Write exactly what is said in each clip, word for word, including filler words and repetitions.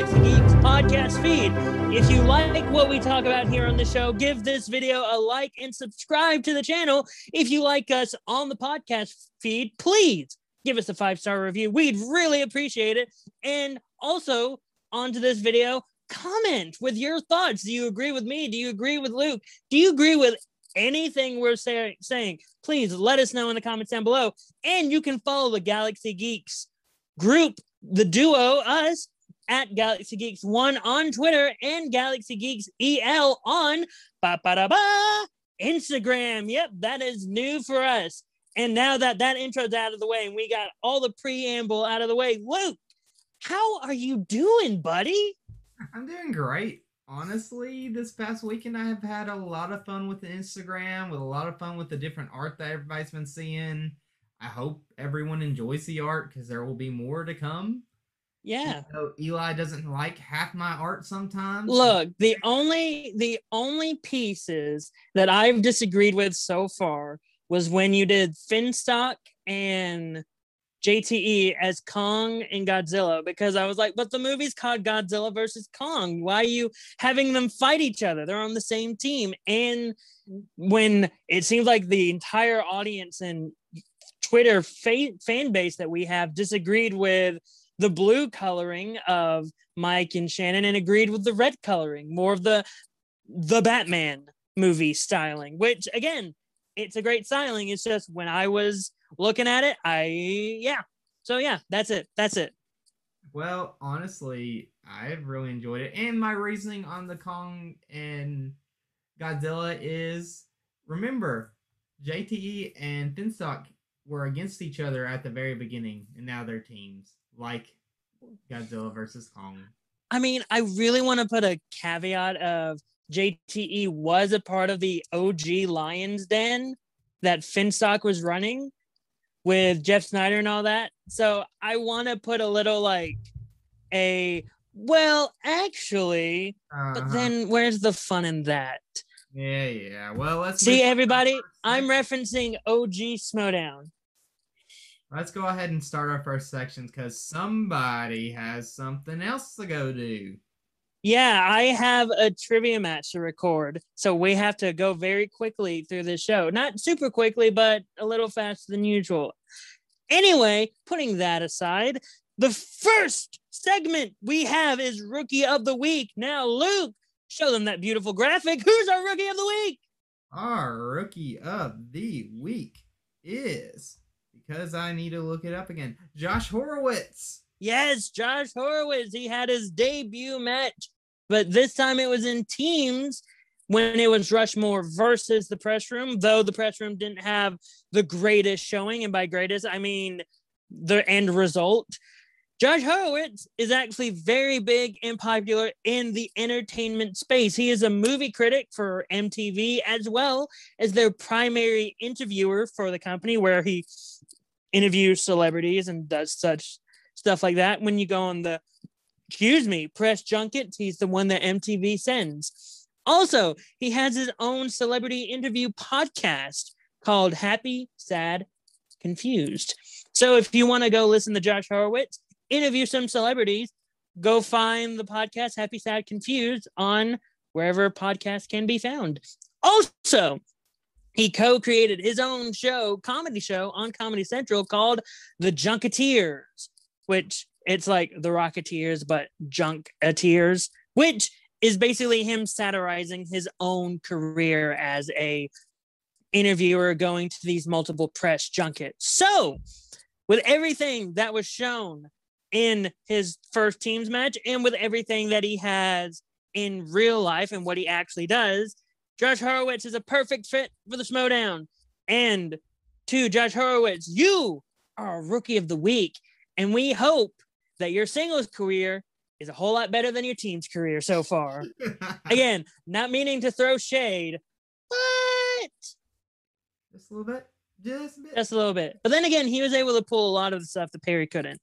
Galaxy Geeks podcast feed. If you like what we talk about here on the show, give this video a like and subscribe to the channel. If you like us on the podcast feed, please give us a five-star review. We'd really appreciate it. And also, onto this video, comment with your thoughts. Do you agree with me? Do you agree with Luke? Do you agree with anything we're say- saying? Please let us know in the comments down below. And you can follow the Galaxy Geeks group, the duo, us, at Galaxy Geeks One on Twitter and Galaxy Geeks E L on ba-ba-da-ba Instagram. Yep, that is new for us. And now that that intro's out of the way and we got all the preamble out of the way, Luke, how are you doing, buddy? I'm doing great. Honestly, this past weekend, I have had a lot of fun with the Instagram, with a lot of fun with the different art that everybody's been seeing. I hope everyone enjoys the art because there will be more to come. Yeah. You know, Eli doesn't like half my art sometimes. Look, the only the only pieces that I've disagreed with so far was when you did Finstock and J T E as Kong and Godzilla, because I was like, but the movie's called Godzilla versus Kong. Why are you having them fight each other? They're on the same team. And when it seems like the entire audience and Twitter fa- fan base that we have disagreed with the blue coloring of Mike and Shannon and agreed with the red coloring, more of the the Batman movie styling, which again, it's a great styling. It's just when I was looking at it, I yeah. So yeah, that's it. That's it. Well, honestly, I've really enjoyed it. And my reasoning on the Kong and Godzilla is, remember, J T E and Finstock were against each other at the very beginning, and now they're teams, like Godzilla versus Kong. I mean, I really want to put a caveat of J T E was a part of the O G Lions Den that Finstock was running with Jeff Snyder and all that. So I want to put a little like a, well, actually, uh-huh. But then where's the fun in that? Yeah, yeah. Well, let's see, everybody. I'm referencing O G Smowdown. Let's go ahead and start our first section because somebody has something else to go do. Yeah, I have a trivia match to record, so we have to go very quickly through this show. Not super quickly, but a little faster than usual. Anyway, putting that aside, the first segment we have is Rookie of the Week. Now, Luke, show them that beautiful graphic. Who's our Rookie of the Week? Our Rookie of the Week is, because I need to look it up again, Josh Horowitz. Yes, Josh Horowitz. He had his debut match, but this time it was in teams when it was Rushmore versus the Press Room, though the Press Room didn't have the greatest showing. And by greatest, I mean the end result. Josh Horowitz is actually very big and popular in the entertainment space. He is a movie critic for M T V as well as their primary interviewer for the company, where he interviews celebrities and does such stuff like that. When you go on the, excuse me, press junket, he's the one that M T V sends. Also, he has his own celebrity interview podcast called Happy, Sad, Confused. So if you want to go listen to Josh Horowitz interview some celebrities, go find the podcast Happy, Sad, Confused on wherever podcasts can be found. Also, he co-created his own show, comedy show on Comedy Central called The Junketeers, which it's like the Rocketeers, but Junketeers, which is basically him satirizing his own career as a interviewer going to these multiple press junkets. So with everything that was shown in his first teams match and with everything that he has in real life and what he actually does, Josh Horowitz is a perfect fit for the Schmodown. And to Josh Horowitz, you are Rookie of the Week. And we hope that your singles career is a whole lot better than your team's career so far. Again, not meaning to throw shade, but just a little bit, just a bit, just a little bit. But then again, he was able to pull a lot of the stuff that Perry couldn't.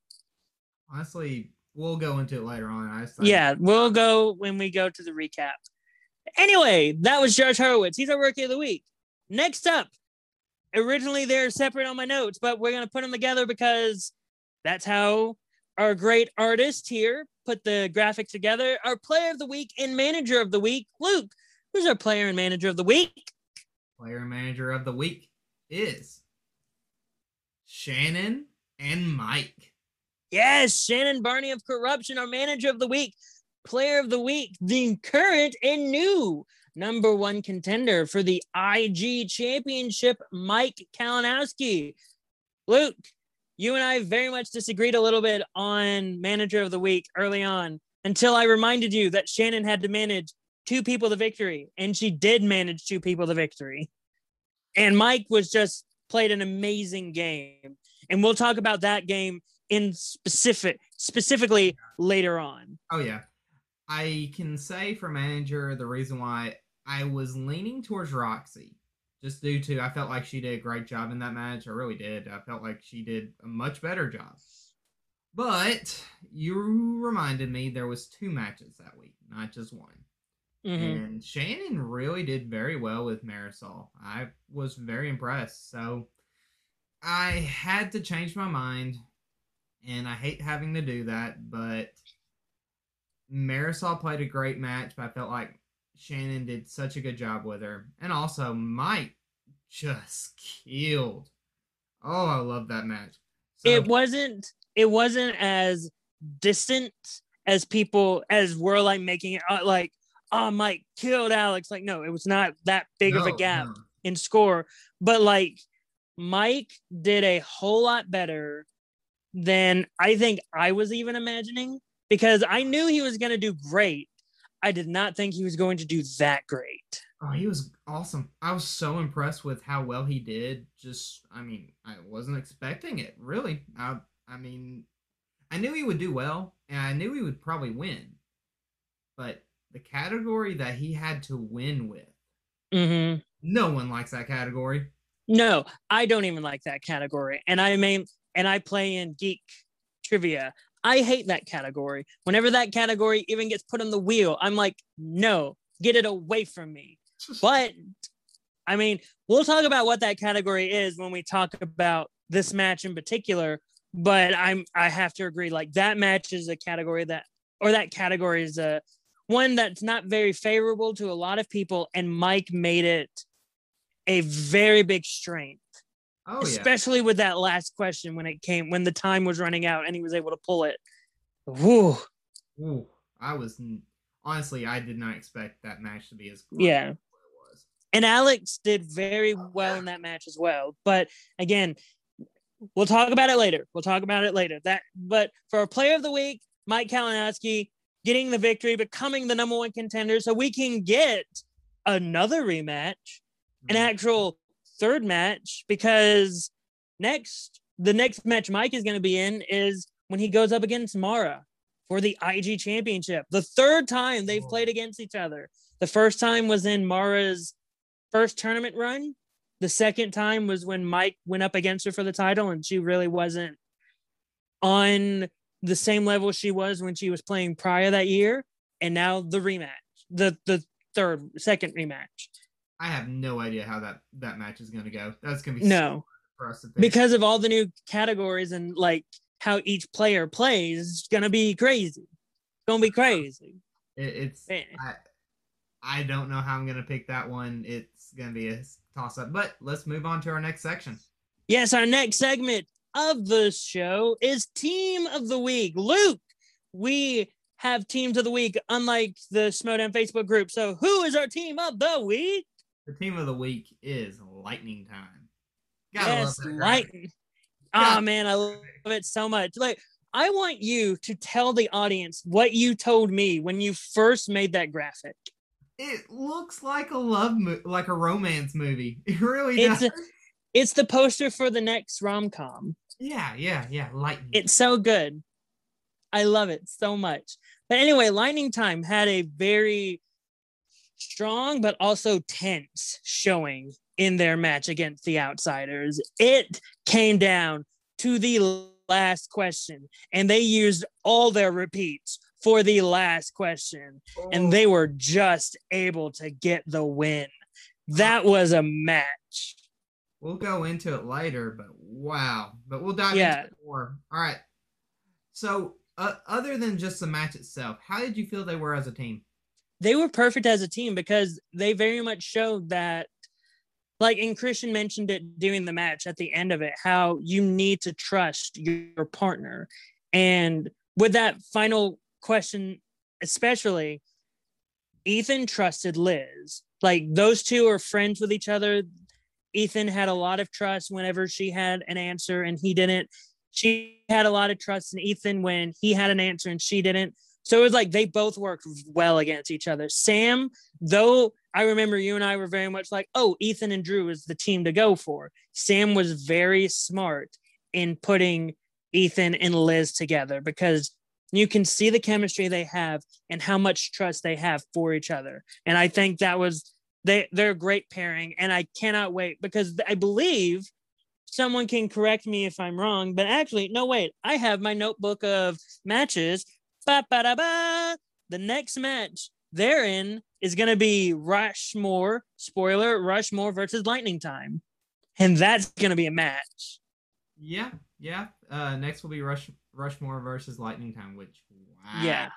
Honestly, we'll go into it later on. I just yeah, we'll go when we go to the recap. Anyway, that was Josh Horowitz. He's our Rookie of the Week. Next up, originally they're separate on my notes, but we're gonna put them together because that's how our great artist here put the graphic together, our player of the week and manager of the week. Luke, who's our player and manager of the week? Player and manager of the week is Shannon and Mike. Yes, Shannon Barney of Corruption, our manager of the week. Player of the week, the current and new number one contender for the I G championship, Mike Kalinowski. Luke, you and I very much disagreed a little bit on manager of the week early on until I reminded you that Shannon had to manage two people to victory, and she did manage two people to victory. And Mike was just played an amazing game, and we'll talk about that game in specific, specifically later on. Oh, yeah. I can say for manager, the reason why I was leaning towards Roxy, just due to, I felt like she did a great job in that match. I really did. I felt like she did a much better job. But you reminded me there was two matches that week, not just one. Mm-hmm. And Shannon really did very well with Marisol. I was very impressed. So I had to change my mind, and I hate having to do that, but Marisol played a great match, but I felt like Shannon did such a good job with her. And also, Mike just killed. Oh, I love that match. So, it wasn't it wasn't as distant as people, as we're like making it, like, oh, Mike killed Alex. Like, no, it was not that big no, of a gap no. in score. But, like, Mike did a whole lot better than I think I was even imagining. Because I knew he was going to do great. I did not think he was going to do that great. Oh, he was awesome. I was so impressed with how well he did. Just, I mean, I wasn't expecting it, really. I, I mean, I knew he would do well, and I knew he would probably win. But the category that he had to win with, mm-hmm. no one likes that category. No, I don't even like that category. And I mean, and I play in geek trivia. I hate that category. Whenever that category even gets put on the wheel, I'm like, no, get it away from me. But, I mean, we'll talk about what that category is when we talk about this match in particular, but I'm, I have to agree, like, that match is a category that, or that category is a, one that's not very favorable to a lot of people, and Mike made it a very big strength. Oh, especially yeah. with that last question when it came, when the time was running out and he was able to pull it. Woo. Ooh, I was, honestly, I did not expect that match to be as good yeah. as it was. And Alex did very oh, well yeah. in that match as well. But again, we'll talk about it later. We'll talk about it later. That, but for our player of the week, Mike Kalinowski getting the victory, becoming the number one contender so we can get another rematch, mm-hmm. an actual third match, because next the next match Mike is going to be in is when he goes up against Mara for the I G championship. The third time they've played against each other. The first time was in Mara's first tournament run. The second time was when Mike went up against her for the title, and she really wasn't on the same level she was when she was playing prior that year. And now the rematch, the the third second rematch. I have no idea how that, that match is going to go. That's going to be no, for us to think. Because of all the new categories and like how each player plays, it's going to be crazy. It's going to be crazy. It, it's I, I don't know how I'm going to pick that one. It's going to be a toss up. But let's move on to our next section. Yes, our next segment of the show is Team of the Week. Luke, we have Teams of the Week, unlike the Smowdown Facebook group. So who is our Team of the Week? The team of the week is Lightning Time. Gotta yes, love that Lightning. Oh, man, I love it so much. Like, I want you to tell the audience what you told me when you first made that graphic. It looks like a love, mo- like a romance movie. It really it's does. A, it's the poster for the next rom-com. Yeah, yeah, yeah, Lightning. It's so good. I love it so much. But anyway, Lightning Time had a very strong but also tense showing in their match against the Outsiders. It came down to the last question, and they used all their repeats for the last question, oh. and they were just able to get the win. That was a match. We'll go into it later, but wow. But we'll dive yeah. into it more. All right. So uh, other than just the match itself, how did you feel they were as a team? They were perfect as a team because they very much showed that, like, and Christian mentioned it during the match at the end of it, how you need to trust your partner. And with that final question, especially, Ethan trusted Liz. Like, those two are friends with each other. Ethan had a lot of trust whenever she had an answer and he didn't. She had a lot of trust in Ethan when he had an answer and she didn't. So it was like they both worked well against each other. Sam, though, I remember you and I were very much like, oh, Ethan and Drew is the team to go for. Sam was very smart in putting Ethan and Liz together because you can see the chemistry they have and how much trust they have for each other. And I think that was, they, they're a great pairing. And I cannot wait because I believe, someone can correct me if I'm wrong, but actually, no, wait, I have my notebook of matches. Ba-ba-da-ba. The next match they're in is going to be Rushmore, spoiler, Rushmore versus Lightning Time. And that's going to be a match. Yeah, yeah. Uh, next will be Rush Rushmore versus Lightning Time, which, wow. Yeah,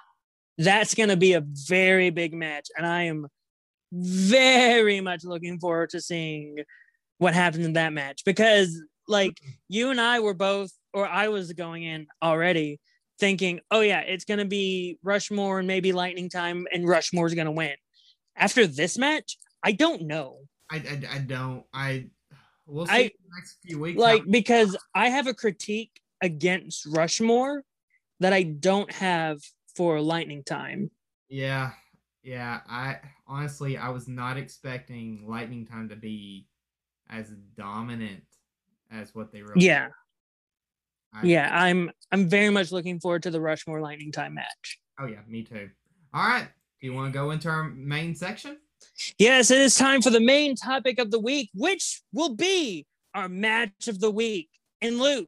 that's going to be a very big match. And I am very much looking forward to seeing what happens in that match. Because, like, you and I were both, or I was going in already, thinking, oh, yeah, it's going to be Rushmore and maybe Lightning Time, and Rushmore's going to win. After this match, I don't know. I, I, I don't. I We'll see I, in the next few weeks. Like, now. Because I have a critique against Rushmore that I don't have for Lightning Time. Yeah. Yeah. I honestly, I was not expecting Lightning Time to be as dominant as what they wrote. Yeah. I, yeah, I'm I'm very much looking forward to the Rushmore Lightning Time match. Oh yeah, me too. All right. Do you want to go into our main section? Yes, it is time for the main topic of the week, which will be our match of the week. And Luke,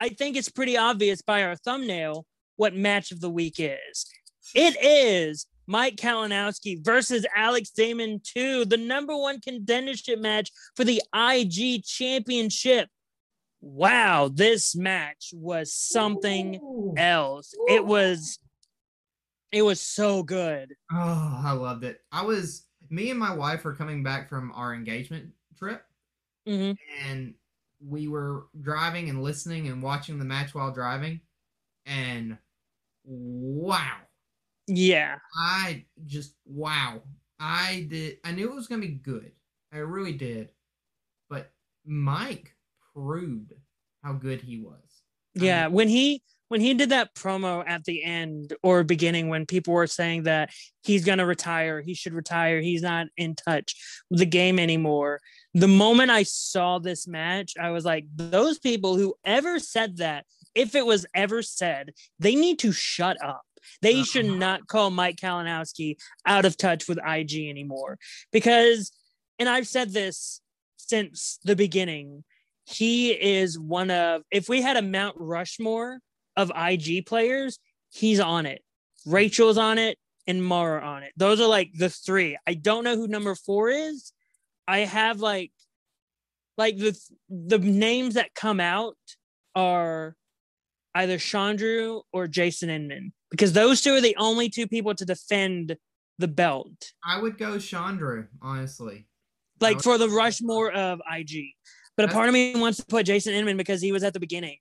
I think it's pretty obvious by our thumbnail what match of the week is. It is Mike Kalinowski versus Alex Damon two, the number one contendership match for the I G championship. Wow, this match was something Ooh. else. Ooh. It was it was so good. Oh, I loved it. I was me and my wife were coming back from our engagement trip, mm-hmm. and we were driving and listening and watching the match while driving, and wow. Yeah. I just, wow. I did. I knew it was going to be good. I really did. But Mike proved how good he was. Yeah. I mean, when he, when he did that promo at the end or beginning, when people were saying that he's going to retire, he should retire, he's not in touch with the game anymore. The moment I saw this match, I was like, those people, whoever said that, if it was ever said, they need to shut up. They should not call Mike Kalinowski out of touch with I G anymore because, and I've said this since the beginning, he is one of, if we had a Mount Rushmore of I G players, he's on it. Rachel's on it and Mara on it. Those are like the three. I don't know who number four is. I have like, like the, the names that come out are either Chandru or Jason Inman. Because those two are the only two people to defend the belt. I would go Chandru, honestly. Like for the Rushmore of I G. But a part of me wants to put Jason Inman because he was at the beginning.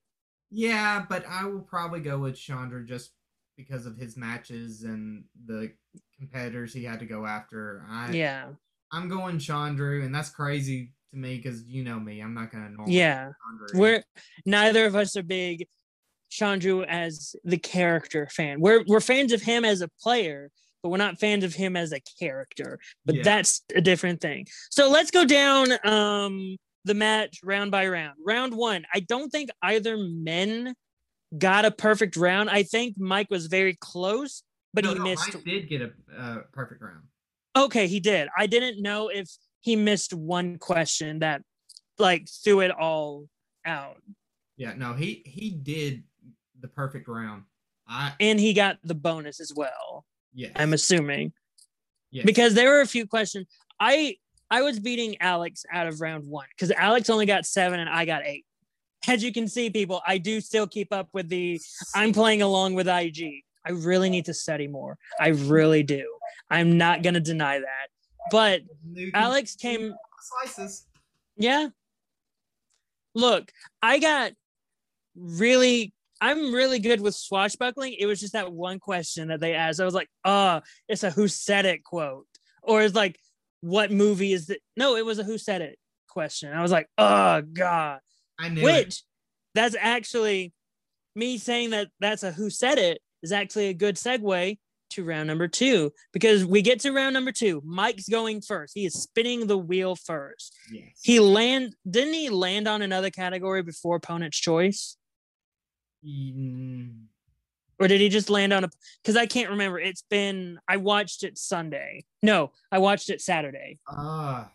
Yeah, but I will probably go with Chandru just because of his matches and the competitors he had to go after. I, yeah. I'm going Chandru, and that's crazy to me because you know me. I'm not going to normally yeah. Chandru. We're, neither of us are big Chandru as the character fan. We're we're fans of him as a player, but we're not fans of him as a character. But yeah. That's a different thing. So let's go down um, the match round by round. Round one, I don't think either men got a perfect round. I think Mike was very close, but no, he no, missed. Mike did get a uh, perfect round. Okay, he did. I didn't know if he missed one question that like threw it all out. Yeah, no, he he did the perfect round. I, and he got the bonus as well. Yeah, I'm assuming. Yes. Because there were a few questions. I I was beating Alex out of round one because Alex only got seven and I got eight. as you can see, people, I do still keep up with the, I'm playing along with I G. I really need to study more. I really do. I'm not going to deny that. But Alex came... Slices. Yeah. Look, I got really... I'm really good with swashbuckling. It was just that one question that they asked. I was like, oh, it's a who said it quote. Or it's like, what movie is it? No, it was a who said it question. I was like, oh, God. I knew Which, it. That's actually... Me saying that that's a who said it is actually a good segue to round number two, because we get to round number two. Mike's going first. He is spinning the wheel first. Yes. He land didn't he land on another category before opponent's choice? Mm. Or did he just land on a, because I can't remember. It's been, I watched it Sunday. No, I watched it Saturday. Ah, uh,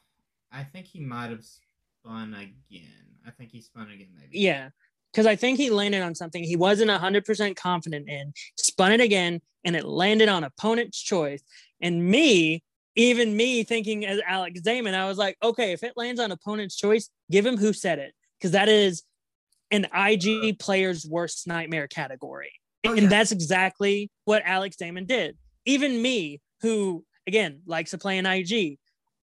I think he might have spun again. I think he spun again maybe. Yeah. Because I think he landed on something he wasn't one hundred percent confident in, spun it again, and it landed on opponent's choice. And me, even me thinking as Alex Damon, I was like, okay, if it lands on opponent's choice, give him who said it. Because that is an I G player's worst nightmare category. Oh, yeah. And that's exactly what Alex Damon did. Even me, who, again, likes to play in I G,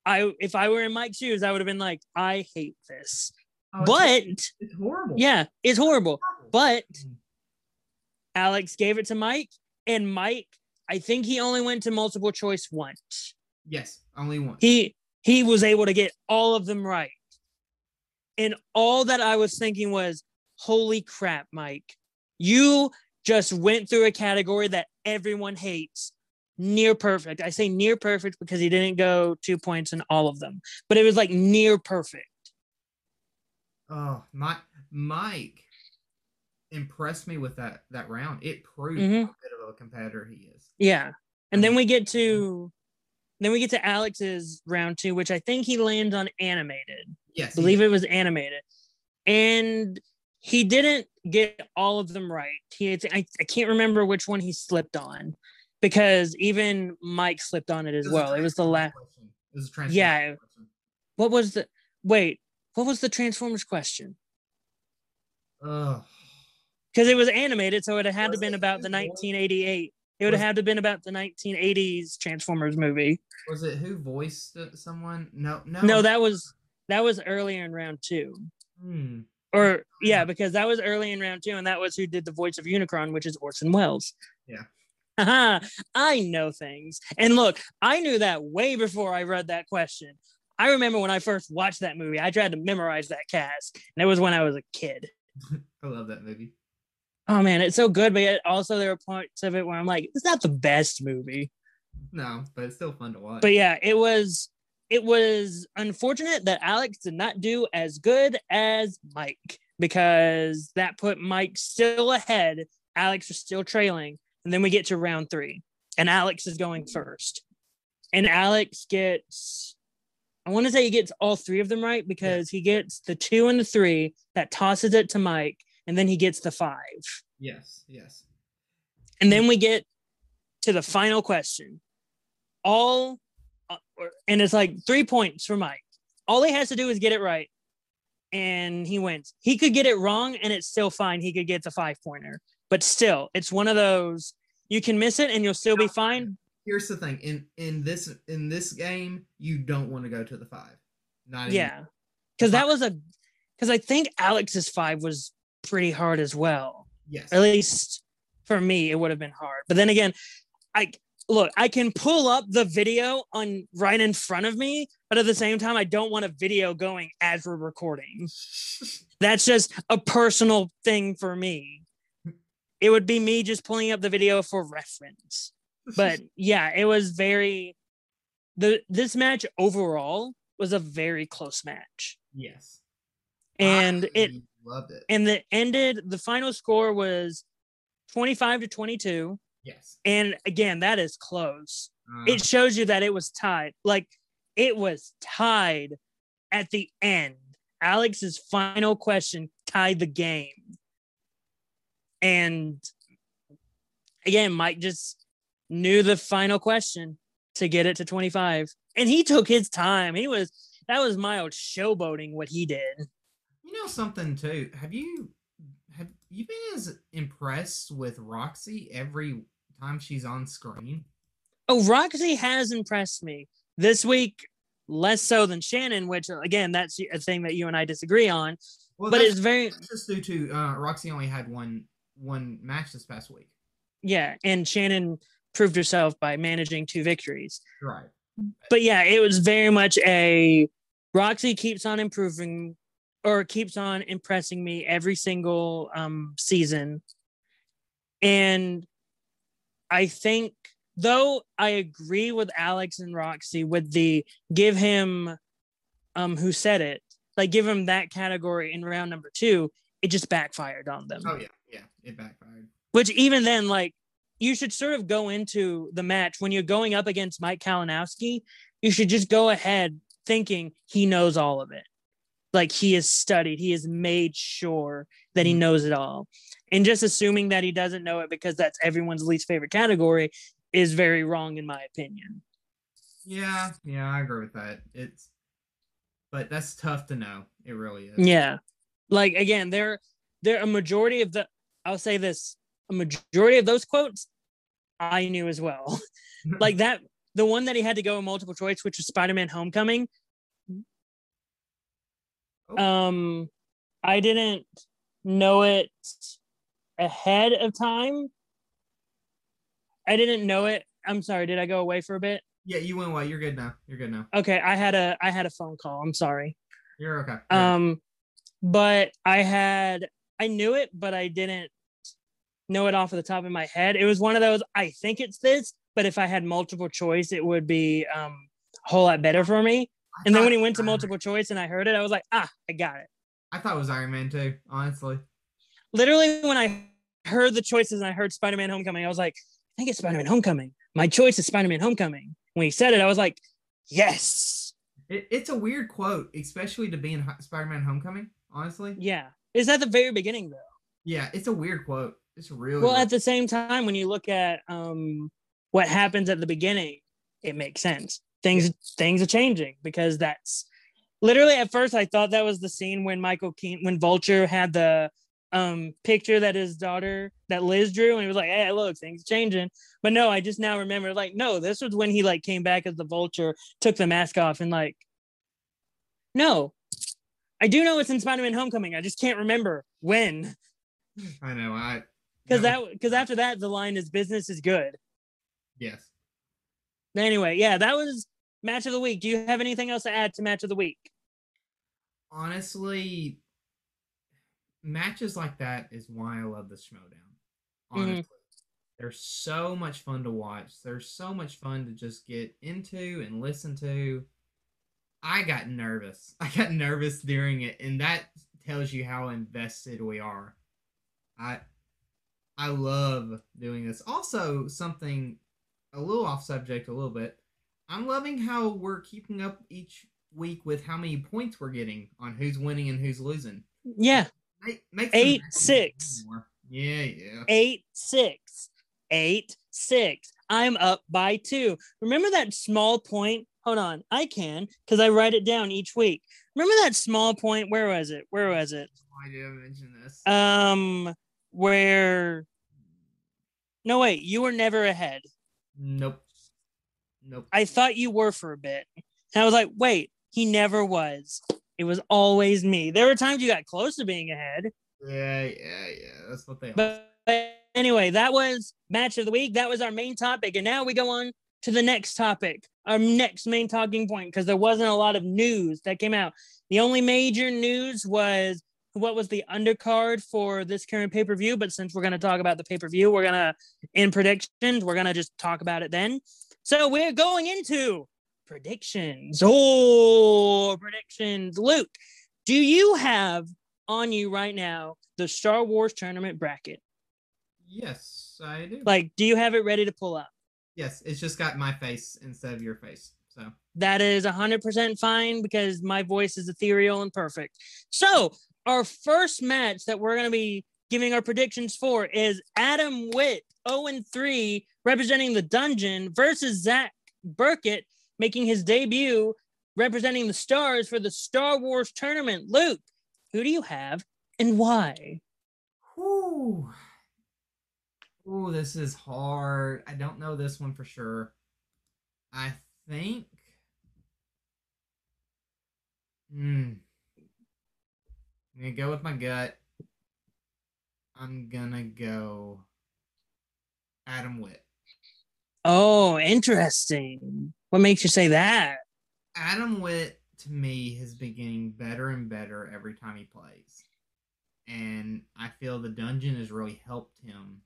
I if I were in Mike's shoes, I would have been like, I hate this. Oh, but it's, it's horrible. Yeah, it's horrible. It's horrible. But Alex gave it to Mike, and Mike, I think he only went to multiple choice once. Yes, only once. He he was able to get all of them right. And all that I was thinking was, holy crap, Mike. You just went through a category that everyone hates. Near perfect. I say near perfect because he didn't go two points in all of them. But it was like near perfect. Oh, my, Mike impressed me with that, that round. It proved mm-hmm. how good of a competitor he is. Yeah. And then we get to then we get to Alex's round two, which I think he lands on animated. Yes. I believe it was animated. And he didn't get all of them right. He I, I can't remember which one he slipped on, because even Mike slipped on it as well. It was the last. It was a yeah. Question. What was the wait? What was the Transformers question? Because it was animated, so it had to have been about the nineteen eighty-eight. It would have had to have been about the nineteen eighties Transformers movie. Was it who voiced someone? No, no. No, that was that was earlier in round two. Hmm. Or yeah, because that was early in round two, and that was who did the voice of Unicron, which is Orson Welles. Yeah. Haha, I know things. And look, I knew that way before I read that question. I remember when I first watched that movie, I tried to memorize that cast, and it was when I was a kid. I love that movie. Oh, man, it's so good, but yet also there are parts of it where I'm like, it's not the best movie. No, but it's still fun to watch. But yeah, it was it was unfortunate that Alex did not do as good as Mike, because that put Mike still ahead. Alex was still trailing, and then we get to round three, and Alex is going first. And Alex gets... I want to say he gets all three of them right, because yeah. he gets the two and the three that tosses it to Mike, and then he gets the five. Yes, yes. And then we get to the final question. All, and it's like three points for Mike. All he has to do is get it right, and he wins. He could get it wrong, and it's still fine. He could get the five-pointer. But still, it's one of those, you can miss it, and you'll still be fine. Here's the thing, in in this in this game, you don't want to go to the five. Not even. Yeah, because that was a because I think Alex's five was pretty hard as well. Yes, at least for me, it would have been hard. But then again, I look, I can pull up the video on right in front of me, but at the same time, I don't want a video going as we're recording. That's just a personal thing for me. It would be me just pulling up the video for reference. But yeah, it was very, the this match overall was a very close match. Yes. And I it loved it. And the ended the final score was twenty-five to twenty-two. Yes. And again, that is close. Uh, it shows you that it was tied. Like it was tied at the end. Alex's final question tied the game. And again, Mike just knew the final question to get it to twenty-five, and he took his time. He was that was mild showboating what he did. You know something too? Have you have you been as impressed with Roxy every time she's on screen? Oh, Roxy has impressed me this week, less so than Shannon, which again, that's a thing that you and I disagree on. Well, but it's very just due to uh, Roxy only had one one match this past week. Yeah, and Shannon proved herself by managing two victories. Right. But yeah, it was very much a Roxy keeps on improving or keeps on impressing me every single um, season. And I think, though I agree with Alex and Roxy with the give him um, who said it, like give him that category in round number two, it just backfired on them. Oh, yeah. Yeah, it backfired. Which even then, like, you should sort of go into the match when you're going up against Mike Kalinowski, you should just go ahead thinking he knows all of it. Like, he has studied, he has made sure that he knows it all. And just assuming that he doesn't know it because that's everyone's least favorite category is very wrong, in my opinion. Yeah, yeah, I agree with that. It's, but that's tough to know. It really is. Yeah. Like, again, there, there, a majority of the, I'll say this, a majority of those quotes I knew as well. Like that, the one that he had to go in multiple choice, which was Spider-Man Homecoming. Oh. Um, I didn't know it ahead of time. I didn't know it. I'm sorry. Did I go away for a bit? Yeah, you went away. You're good now. You're good now. Okay. I had a, I had a phone call. I'm sorry. You're okay. You're um, okay. But I had, I knew it, but I didn't know it off of the top of my head. It was one of those, I think it's this, but if I had multiple choice, it would be um, a whole lot better for me. I and then when he went to multiple choice and I heard it, I was like, ah, I got it. I thought it was Iron Man too, honestly. Literally, when I heard the choices and I heard Spider-Man Homecoming, I was like, I think it's Spider-Man Homecoming. My choice is Spider-Man Homecoming. When he said it, I was like, yes. It, it's a weird quote, especially to be in Spider-Man Homecoming, honestly. Yeah. It's at the very beginning, though. Yeah, it's a weird quote. It's really well. Weird. At the same time, when you look at um, what happens at the beginning, it makes sense. Things yeah. things are changing because that's literally. At first, I thought that was the scene when Michael Keane, when Vulture had the um, picture that his daughter, that Liz drew, and he was like, "Hey, look, things are changing." But no, I just now remember, like, no, this was when he like came back as the Vulture, took the mask off, and like, no. I do know it's in Spider-Man Homecoming. I just can't remember when. I know. I because that because after that the line is business is good. Yes. Anyway, yeah, that was match of the week. Do you have anything else to add to match of the week? Honestly, matches like that is why I love the Schmodown. Honestly, mm-hmm. They're so much fun to watch. They're so much fun to just get into and listen to. I got nervous. I got nervous during it, and that tells you how invested we are. I I love doing this. Also, something a little off subject a little bit. I'm loving how we're keeping up each week with how many points we're getting on who's winning and who's losing. Yeah. Make, make eight, six. Yeah, yeah. Eight, six. Eight, six. I'm up by two. Remember that small point? Hold on, I can, because I write it down each week. Remember that small point? Where was it? Where was it? Why did I mention this? Um, where... No, wait, you were never ahead. Nope. Nope. I thought you were for a bit. And I was like, wait, he never was. It was always me. There were times you got close to being ahead. Yeah, yeah, yeah. That's what they... But, but anyway, that was Match of the Week. That was our main topic. And now we go on to the next topic, our next main talking point, because there wasn't a lot of news that came out. The only major news was what was the undercard for this current pay-per-view, but since we're going to talk about the pay-per-view, we're going to, in predictions, we're going to just talk about it then. So we're going into predictions. Oh, predictions. Luke, do you have on you right now the Star Wars tournament bracket? Yes, I do. Like, do you have it ready to pull up? Yes, it's just got my face instead of your face. So that is one hundred percent fine because my voice is ethereal and perfect. So our first match that we're going to be giving our predictions for is Adam Witt, oh and three, representing the Dungeon, versus Zach Burkett, making his debut, representing the Stars for the Star Wars tournament. Luke, Who do you have and why? Ooh. Ooh, this is hard. I don't know this one for sure. I think... Hmm. I'm going to go with my gut. I'm going to go Adam Witt. Oh, interesting. What makes you say that? Adam Witt, to me, has been getting better and better every time he plays. And I feel the dungeon has really helped him.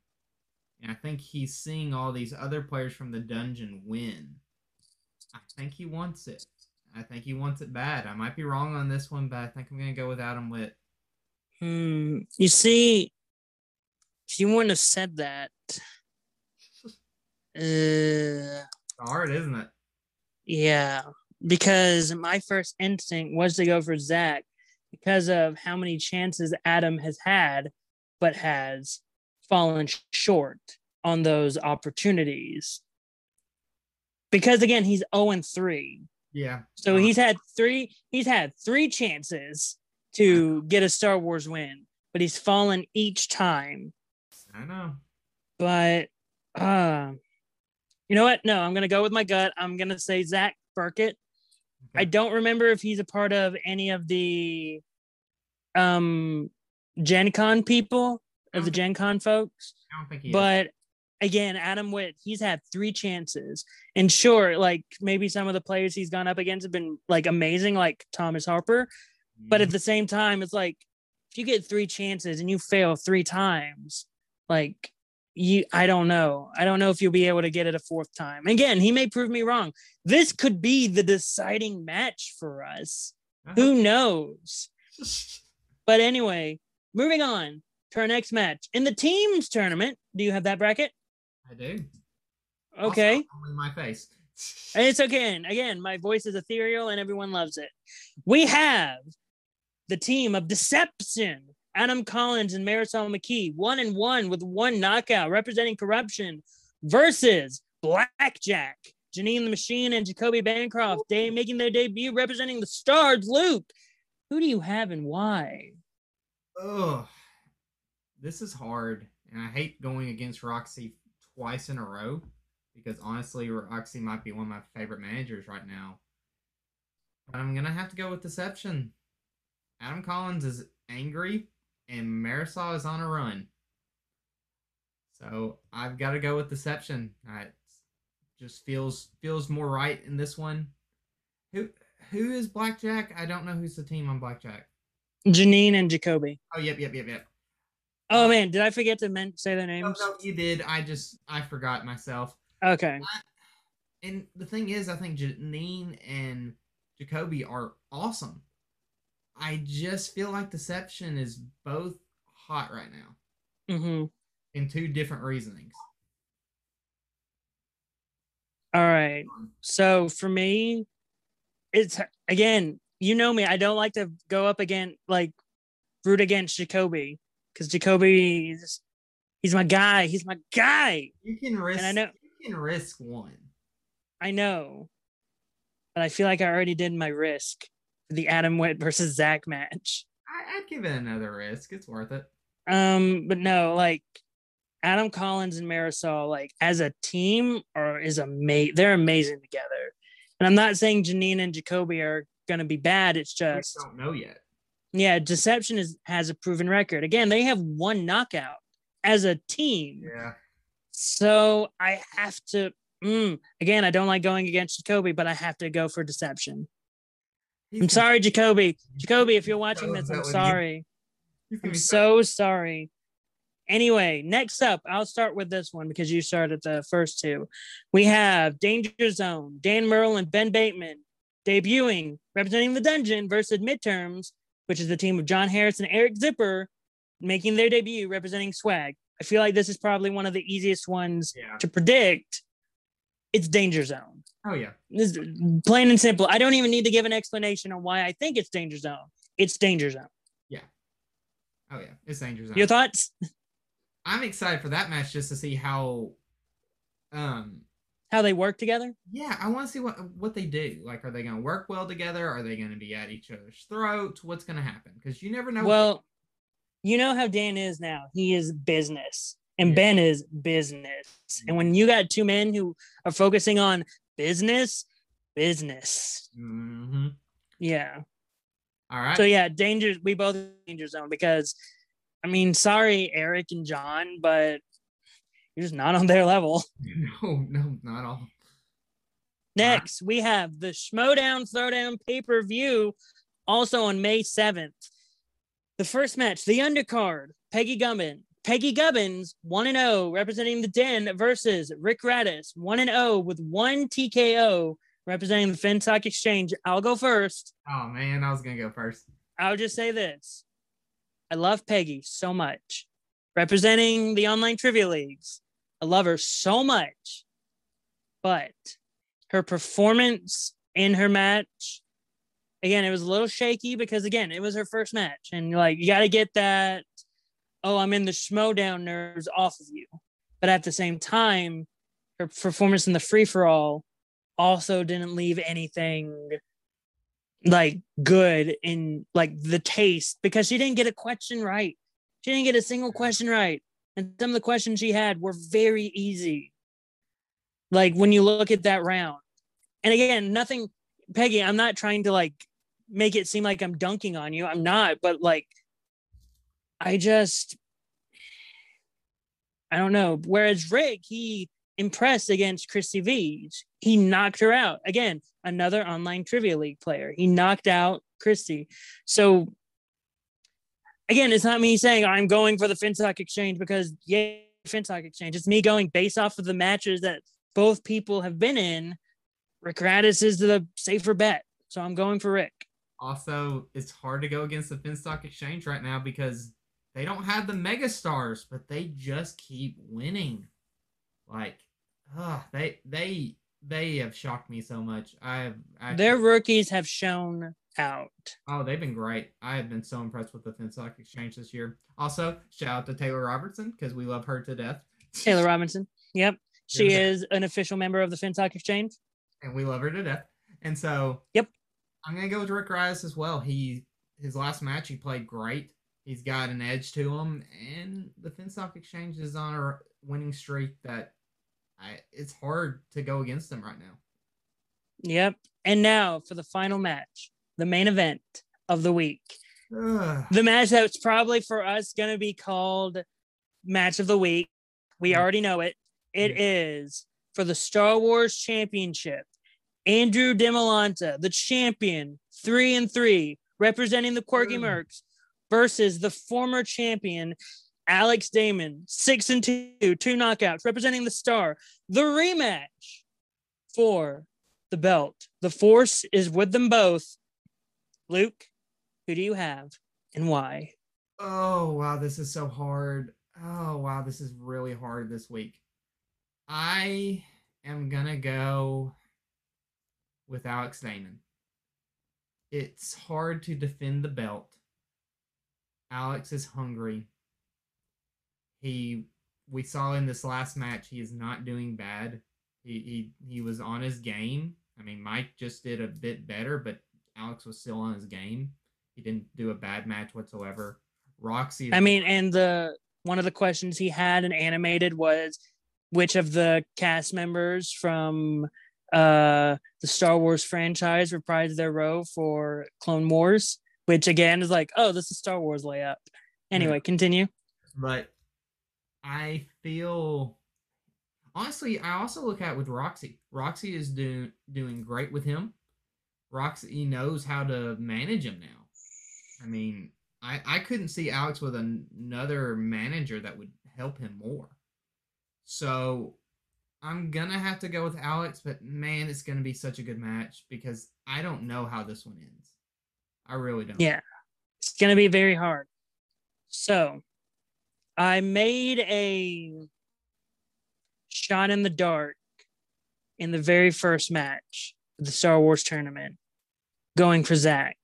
And I think he's seeing all these other players from the dungeon win. I think he wants it. I think he wants it bad. I might be wrong on this one, but I think I'm going to go with Adam Witt. Hmm. You see, if you wouldn't have said that... Uh, hard, isn't it? Yeah, because my first instinct was to go for Zach because of how many chances Adam has had, but has fallen short on those opportunities. Because again, he's zero and three. Yeah. So uh, he's had three. He's had three chances to get a Star Wars win, but he's fallen each time. I know. But uh you know what? No, I'm going to go with my gut. I'm going to say Zach Burkett. Okay. I don't remember if he's a part of any of the um, Gen Con people, of the Gen Con folks. I don't think he but, is. But, again, Adam Witt, he's had three chances. And sure, like, maybe some of the players he's gone up against have been, like, amazing, like Thomas Harper. Mm. But at the same time, it's like, if you get three chances and you fail three times, like... You, I don't know. I don't know if you'll be able to get it a fourth time. Again, he may prove me wrong. This could be the deciding match for us. Uh-huh. Who knows? But anyway, moving on to our next match. In the teams tournament, do you have that bracket? I do. Okay. Also, only my face. It's okay. And again, my voice is ethereal and everyone loves it. We have the team of Deception. Adam Collins and Marisol McKee, one and one with one knockout, representing Corruption, versus Blackjack, Janine the Machine, and Jacoby Bancroft. They making their debut, representing the Stars. Luke, who do you have and why? Oh, this is hard, and I hate going against Roxy twice in a row because honestly, Roxy might be one of my favorite managers right now. But I'm gonna have to go with Deception. Adam Collins is angry. And Marisol is on a run. So I've got to go with Deception. It just feels feels more right in this one. Who Who is Blackjack? I don't know who's the team on Blackjack. Janine and Jacoby. Oh, yep, yep, yep, yep. Oh, man, did I forget to men- say their names? No, no, you did. I just, I forgot myself. Okay. I, and the thing is, I think Janine and Jacoby are awesome. I just feel like Deception is both hot right now. Mm-hmm. In two different reasonings. All right. So for me, it's, again, you know me. I don't like to go up against, like, root against Jacoby. Because Jacoby, is, he's my guy. He's my guy. You can risk, and I know, you can risk one. I know. But I feel like I already did my risk. The Adam Witt versus Zach match. I, I'd give it another risk. It's worth it. Um, but no, like Adam Collins and Marisol, like as a team, are is amazing. They're amazing together. And I'm not saying Janine and Jacoby are gonna be bad. It's just I don't know yet. Yeah, Deception is has a proven record. Again, they have one knockout as a team. Yeah. So I have to. Mm, again, I don't like going against Jacoby, but I have to go for Deception. I'm sorry, Jacoby. Jacoby, if you're watching this, I'm sorry. I'm so sorry. Anyway, next up, I'll start with this one because you started the first two. We have Danger Zone, Dan Merle and Ben Bateman debuting, representing the Dungeon versus Midterms, which is the team of John Harris and Eric Zipper, making their debut, representing Swag. I feel like this is probably one of the easiest ones yeah. to predict. It's Danger Zone. Oh, yeah. This is plain and simple. I don't even need to give an explanation on why I think it's Danger Zone. It's Danger Zone. Yeah. Oh, yeah. It's Danger Zone. Your thoughts? I'm excited for that match just to see how um, how they work together? Yeah, I want to see what what they do. Like, are they going to work well together? Are they going to be at each other's throats? What's going to happen? Because you never know. Well, you know how Dan is now. He is business, and yeah. Ben is business. Mm-hmm. And when you got two men who are focusing on business, business. Mm-hmm. Yeah. All right. So yeah, danger. We both danger zone because, I mean, sorry, Eric and John, but you're just not on their level. No, no, not all. Next, we have the Schmodown Throwdown pay-per-view, also on May seventh. The first match, the undercard, Peggy Gubbins. Peggy Gubbins, one and oh, representing the Den versus Rick Rattis, one and oh, with one T K O, representing the FinSoc Exchange. I'll go first. Oh, man, I was going to go first. I'll just say this. I love Peggy so much. Representing the online trivia leagues. I love her so much, but her performance in her match, again, it was a little shaky because, again, it was her first match. And, like, you got to get that, oh, I'm in the schmodown nerves off of you. But at the same time, her performance in the free-for-all also didn't leave anything, like, good in, like, the taste because she didn't get a question right. She didn't get a single question right. And some of the questions she had were very easy. Like, when you look at that round. And again, nothing, Peggy, I'm not trying to, like, make it seem like I'm dunking on you. I'm not. But, like, I just, I don't know. Whereas Rick, he impressed against Christy Veach. He knocked her out. Again, another online trivia league player. He knocked out Christy. So, again, it's not me saying I'm going for the FinSoc Exchange because, yay, FinSoc Exchange. It's me going based off of the matches that both people have been in. Rick Rattis is the safer bet, so I'm going for Rick. Also, it's hard to go against the FinSoc Exchange right now because they don't have the megastars, but they just keep winning. Like, ugh, they they they have shocked me so much. I have I, their rookies have shown out. Oh, they've been great. I have been so impressed with the FinSoc Exchange this year. Also, shout out to Taylor Robinson because we love her to death. Taylor Robinson. Yep. She yeah. is an official member of the FinSoc Exchange. And we love her to death. And so, yep. I'm going to go with Rick Rice as well. He His last match, he played great. He's got an edge to him. And the FinSoc Exchange is on a winning streak that I, it's hard to go against them right now. Yep. And now for the final match. The main event of the week. Ugh. The match that's probably for us going to be called Match of the Week. We yeah. already know it. It yeah. is for the Star Wars Championship. Andrew DiMolante, the champion, three and three, representing the Quirky Mercs versus the former champion, Alex Damon, six and two, two knockouts, representing the star. The rematch for the belt. The force is with them both. Luke, who do you have and why? Oh, wow, this is so hard. Oh, wow, this is really hard this week. I am going to go with Alex Damon. It's hard to defend the belt. Alex is hungry. He, we saw in this last match, he is not doing bad. He, he, he was on his game. I mean, Mike just did a bit better, but Alex was still on his game. He didn't do a bad match whatsoever. Roxy. I mean, and the one of the questions he had and animated was which of the cast members from uh, the Star Wars franchise reprised their role for Clone Wars, which again is like, oh, this is Star Wars layup. Anyway, yeah. continue. But I feel, honestly, I also look at it with Roxy. Roxy is doing doing great with him. Roxy knows how to manage him now. I mean, I, I couldn't see Alex with an, another manager that would help him more. So I'm going to have to go with Alex, but man, it's going to be such a good match because I don't know how this one ends. I really don't. Yeah, it's going to be very hard. So I made a shot in the dark in the very first match. The Star Wars tournament, going for Zach,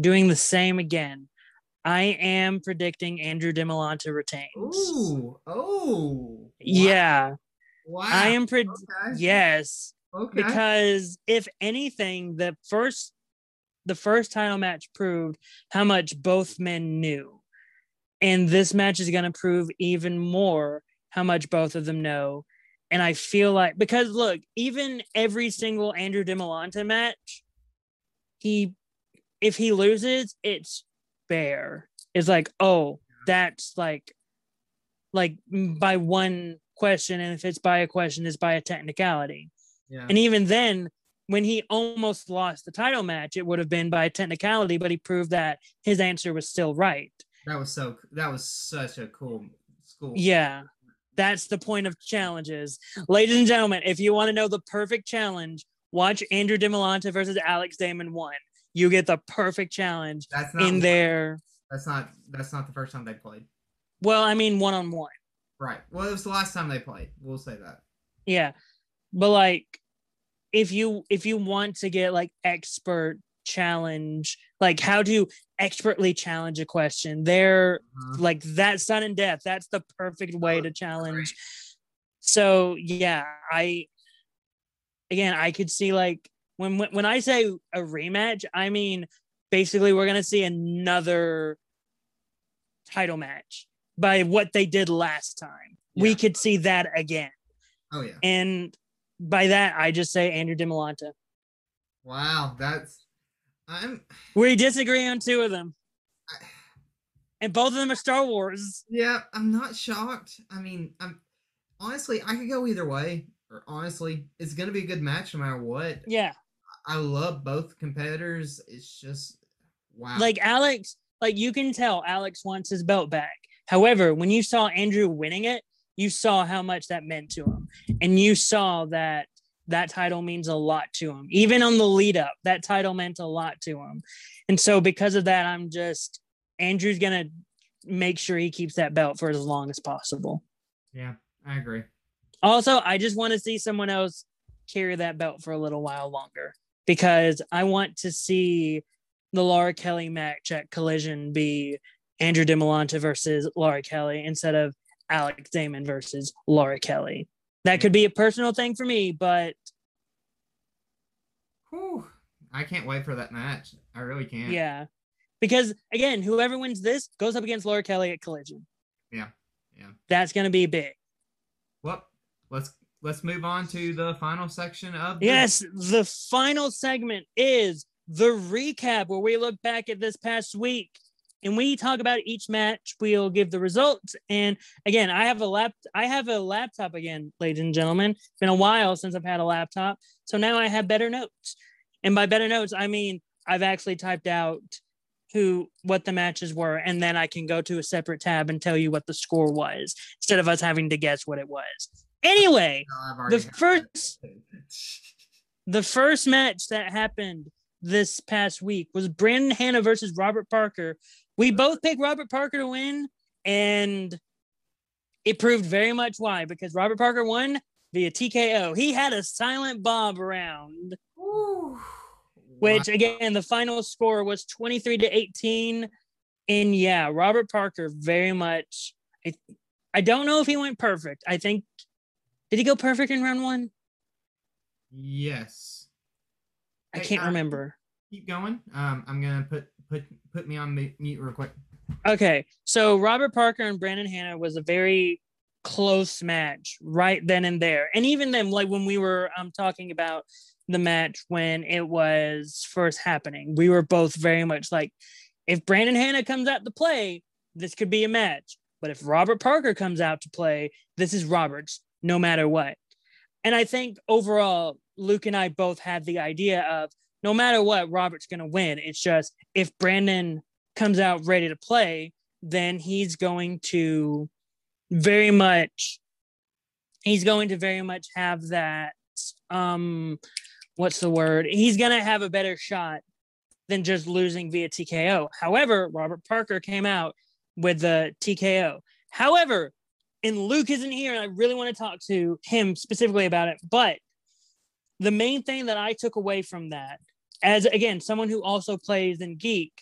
doing the same again. I am predicting Andrew DiMolante retains. Ooh, oh, wow. Yeah. Wow. I am pretty, okay. yes. Okay. Because if anything, the first, the first title match proved how much both men knew. And this match is going to prove even more how much both of them know. And I feel like, because look, even every single Andrew DiMolante match, he, if he loses, it's bare. It's like, oh, that's like, like by one question. And if it's by a question, it's by a technicality. Yeah. And even then, when he almost lost the title match, it would have been by a technicality, but he proved that his answer was still right. That was so, that was such a cool school. Yeah. That's the point of challenges. Ladies and gentlemen, if you want to know the perfect challenge, watch Andrew DiMolante versus Alex Damon one. You get the perfect challenge that's not in there. That's not, that's not the first time they played. Well, I mean, one-on-one. Right. Well, it was the last time they played. We'll say that. Yeah. But like, if you, if you want to get like expert challenge, like how to expertly challenge a question, they're uh-huh. like that's sudden in death. That's the perfect way oh, to challenge. Great. So yeah, I, again, I could see like when, when I say a rematch, I mean, basically we're going to see another title match by what they did last time. Yeah. We could see that again. Oh yeah. And by that, I just say Andrew DiMolante. Wow, that's I'm. We disagree on two of them, I, and both of them are Star Wars. Yeah, I'm not shocked. I mean, I'm honestly, I could go either way. Or honestly, it's gonna be a good match no matter what. Yeah, I love both competitors. It's just wow. Like Alex, like you can tell Alex wants his belt back. However, when you saw Andrew winning it, you saw how much that meant to him. And you saw that that title means a lot to him. Even on the lead up, that title meant a lot to him. And so because of that, I'm just, Andrew's going to make sure he keeps that belt for as long as possible. Yeah, I agree. Also, I just want to see someone else carry that belt for a little while longer, because I want to see the Laura Kelly match at Collision be Andrew DiMolante versus Laura Kelly instead of Alex Damon versus Laura Kelly. That could be a personal thing for me, but whew, I can't wait for that match. I really can't. Yeah. Because again, whoever wins this goes up against Laura Kelly at Collision. Yeah. Yeah. That's going to be big. Well, let's let's move on to the final section of the- Yes, the final segment is the recap, where we look back at this past week. And we talk about each match. We'll give the results. And again, I have a lap. I have a laptop again, ladies and gentlemen. It's been a while since I've had a laptop, so now I have better notes. And by better notes, I mean I've actually typed out who, what the matches were, and then I can go to a separate tab and tell you what the score was instead of us having to guess what it was. Anyway, no, the first, the first match that happened this past week was Brandon Hanna versus Robert Parker. We both picked Robert Parker to win, and it proved very much why, because Robert Parker won via T K O. He had a silent Bob round, Ooh, which, wow. again, the final score was twenty-three to eighteen. And, yeah, Robert Parker very much. I, I don't know if he went perfect. I think, did he go perfect in round one? Yes. I hey, can't I, remember. Keep going. Um, I'm going to put... Put, put me on mute real quick. Okay, so Robert Parker and Brandon Hanna was a very close match right then and there. And even then, like when we were um, talking about the match when it was first happening, we were both very much like, if Brandon Hanna comes out to play, this could be a match. But if Robert Parker comes out to play, this is Robert's no matter what. And I think overall, Luke and I both had the idea of, no matter what, Robert's going to win. It's just if Brandon comes out ready to play, then he's going to very much, he's going to very much have that, um, what's the word? He's going to have a better shot than just losing via T K O. However, Robert Parker came out with the T K O. However, and Luke isn't here, and I really want to talk to him specifically about it, but the main thing that I took away from that, as, again, someone who also plays in Geek,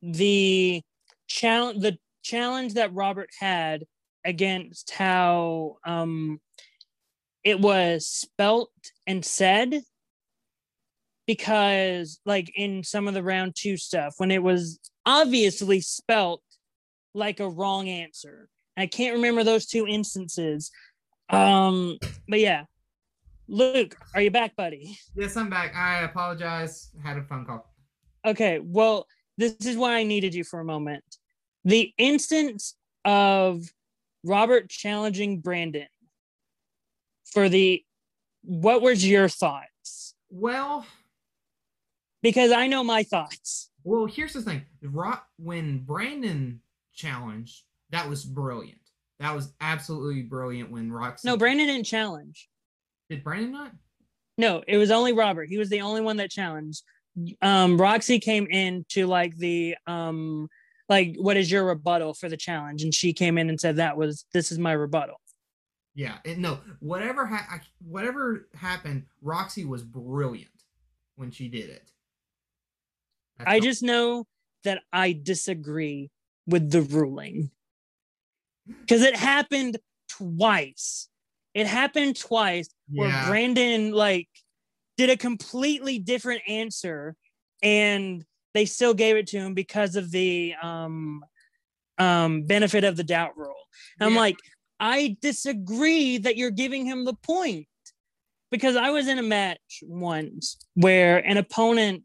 the challenge the challenge that Robert had against how um, it was spelt and said, because like in some of the round two stuff, when it was obviously spelt like a wrong answer. I can't remember those two instances. Um, but yeah. Luke, are you back, buddy? Yes, I'm back. I apologize. I had a phone call. Okay, well, this is why I needed you for a moment. The instance of Robert challenging Brandon for the, what was your thoughts? Well, because I know my thoughts. Well, here's the thing. When Brandon challenged, that was brilliant. That was absolutely brilliant when Roxy... No, Brandon didn't challenge. Did Brandon not? No, it was only Robert. He was the only one that challenged. Um, Roxy came in to like the, um, like, what is your rebuttal for the challenge? And she came in and said, that was, this is my rebuttal. Yeah. And no, whatever, ha- whatever happened, Roxy was brilliant when she did it. That's I all. Just know that I disagree with the ruling. Because it happened twice. It happened twice where yeah. Brandon like did a completely different answer and they still gave it to him because of the um, um, benefit of the doubt rule. Yeah. I'm like, I disagree that you're giving him the point, because I was in a match once where an opponent,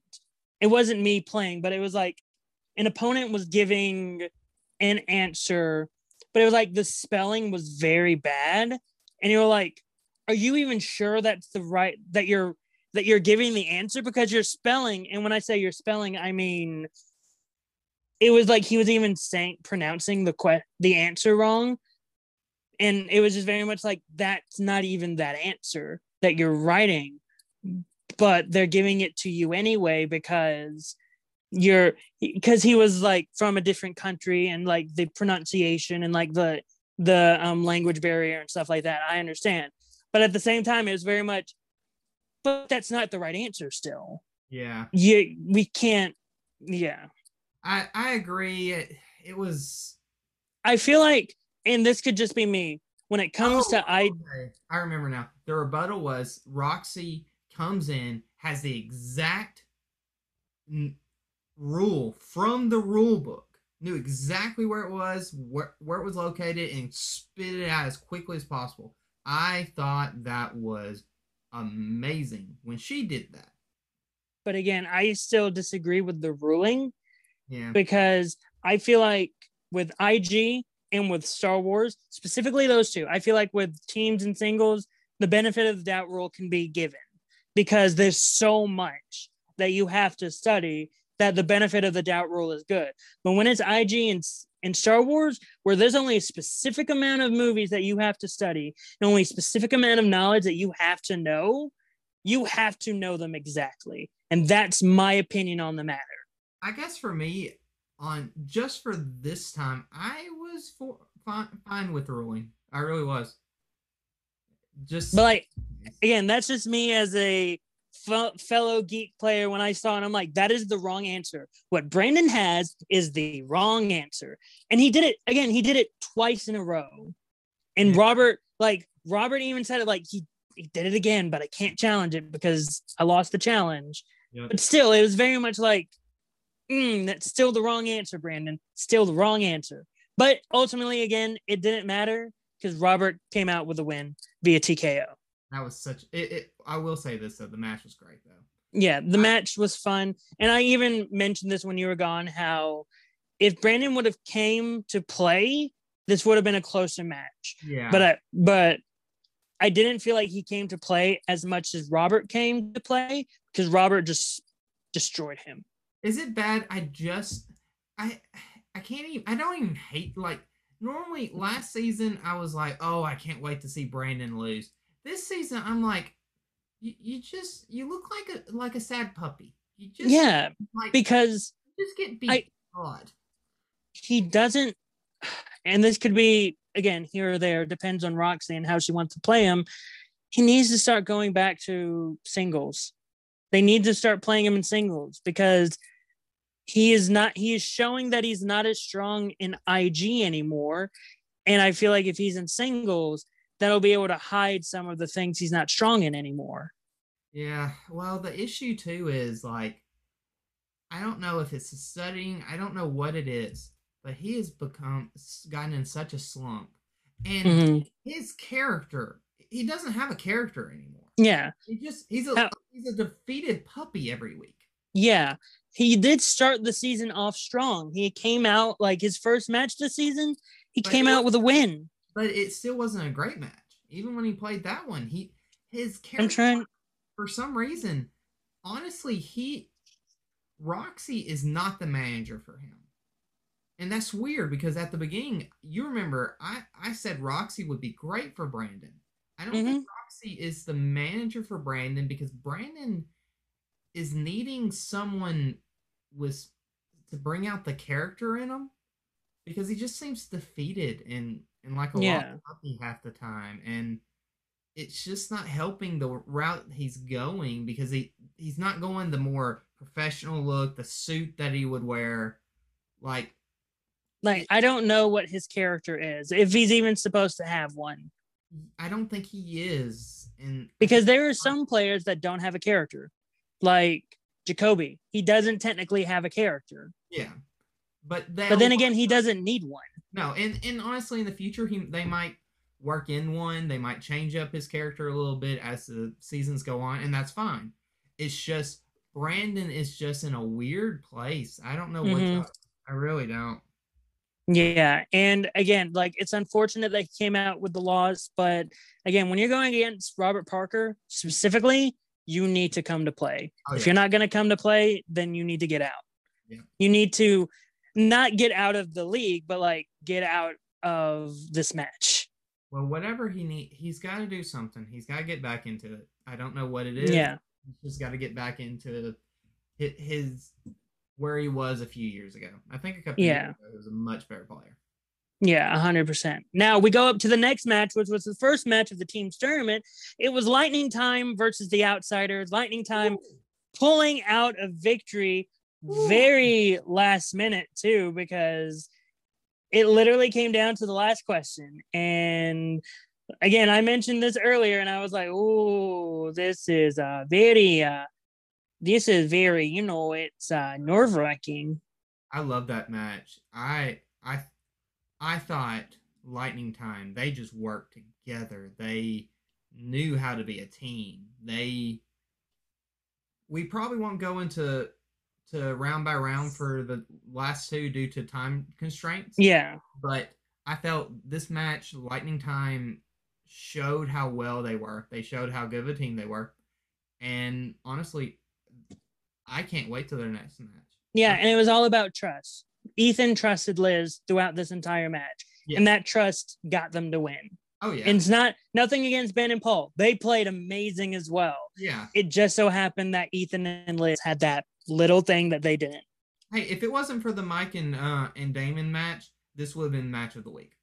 it wasn't me playing, but it was like an opponent was giving an answer, but it was like the spelling was very bad. And you're like, are you even sure that's the right, that you're, that you're giving the answer? Because you're spelling. And when I say you're spelling, I mean, it was like, he was even saying, pronouncing the que- the answer wrong. And it was just very much like, that's not even that answer that you're writing, but they're giving it to you anyway, because you're, because he was like from a different country and like the pronunciation and like the, the um, language barrier and stuff like that. I understand. But at the same time, it was very much, but that's not the right answer still. Yeah. You, we can't, yeah. I, I agree. It, it was... I feel like, and this could just be me, when it comes oh, to... I okay. I remember now. The rebuttal was Roxy comes in, has the exact n- rule from the rule book. Knew exactly where it was, where, where it was located, and spit it out as quickly as possible. I thought that was amazing when she did that. But again, I still disagree with the ruling. Yeah. Because I feel like with I G and with Star Wars, specifically those two, I feel like with teams and singles, the benefit of the doubt rule can be given, because there's so much that you have to study that the benefit of the doubt rule is good. But when it's I G and, and Star Wars, where there's only a specific amount of movies that you have to study, and only a specific amount of knowledge that you have to know, you have to know them exactly. And that's my opinion on the matter. I guess for me, on just for this time, I was for, fine, fine with the ruling. I really was. Just, But like, again, that's just me as a fellow geek player. When I saw it, I'm like, that is the wrong answer. What Brandon has is the wrong answer. And he did it again. He did it twice in a row. And yeah. Robert, like Robert even said it, like he, he did it again, but I can't challenge it because I lost the challenge. Yeah. But still, it was very much like, mm, that's still the wrong answer, Brandon. Still the wrong answer. But ultimately, again, it didn't matter because Robert came out with a win via T K O. That was such... It, it, I will say this, though. The match was great, though. Yeah, the I, match was fun. And I even mentioned this when you were gone, how if Brandon would have came to play, this would have been a closer match. Yeah. But I, but I didn't feel like he came to play as much as Robert came to play, because Robert just destroyed him. Is it bad? I just... I I can't even... I don't even hate... Like, normally, last season, I was like, oh, I can't wait to see Brandon lose. This season, I'm like, you, you just, you look like a like a sad puppy. You just, yeah, like, because you just get beat. I, God. He doesn't, and this could be, again, here or there, depends on Roxy and how she wants to play him. He needs to start going back to singles. They need to start playing him in singles, because he is not, he is showing that he's not as strong in I G anymore. And I feel like if he's in singles, that'll be able to hide some of the things he's not strong in anymore. Yeah, well, the issue too is, like, I don't know if it's studying, I don't know what it is, but he has become gotten in such a slump, and mm-hmm. his character, he doesn't have a character anymore. Yeah, he just he's a uh, he's a defeated puppy every week. Yeah, he did start the season off strong. He came out like his first match this season. He but came out with a win, but it still wasn't a great match. Even when he played that one, he his character. I'm trying. For some reason, honestly, he Roxy is not the manager for him, and that's weird because at the beginning, you remember I I said Roxy would be great for Brandon. I don't mm-hmm. think Roxy is the manager for Brandon because Brandon is needing someone with to bring out the character in him because he just seems defeated and, and like a yeah. lost puppy half the time. And it's just not helping the route he's going because he, he's not going the more professional look, the suit that he would wear. Like, like I don't know what his character is, if he's even supposed to have one. I don't think he is. And because there are some players that don't have a character. Like Jacoby. He doesn't technically have a character. Yeah. But, but then again, he doesn't need one. No, and, and honestly, in the future, he they might work in one. They might change up his character a little bit as the seasons go on, and that's fine. It's just Brandon is just in a weird place. I don't know mm-hmm. what's up. I really don't. Yeah, and again, like, it's unfortunate that he came out with the loss, but again, when you're going against Robert Parker specifically, you need to come to play. Oh, yeah. If you're not going to come to play, then you need to get out. Yeah. You need to not get out of the league, but, like, get out of this match. Well, whatever he needs, he's got to do something. He's got to get back into it. I don't know what it is. Yeah. He's just got to get back into his... where he was a few years ago. I think a couple yeah. years ago, he was a much better player. Yeah, one hundred percent. Now we go up to the next match, which was the first match of the team's tournament. It was Lightning Time versus the Outsiders. Lightning Time Ooh. Pulling out a victory Ooh. Very last minute, too, because it literally came down to the last question. And again, I mentioned this earlier, and I was like, oh, this is a very... Uh, This is very, you know, it's uh, nerve-wracking. I love that match. I, I, I thought Lightning Time. They just worked together. They knew how to be a team. They. We probably won't go into to round by round for the last two due to time constraints. Yeah. But I felt this match, Lightning Time, showed how well they were. They showed how good of a team they were, and honestly. I can't wait till their next match. Yeah, and it was all about trust. Ethan trusted Liz throughout this entire match, yeah. and that trust got them to win. Oh, yeah. And it's not nothing against Ben and Paul. They played amazing as well. Yeah. It just so happened that Ethan and Liz had that little thing that they didn't. Hey, if it wasn't for the Mike and uh, and Damon match, this would have been match of the week.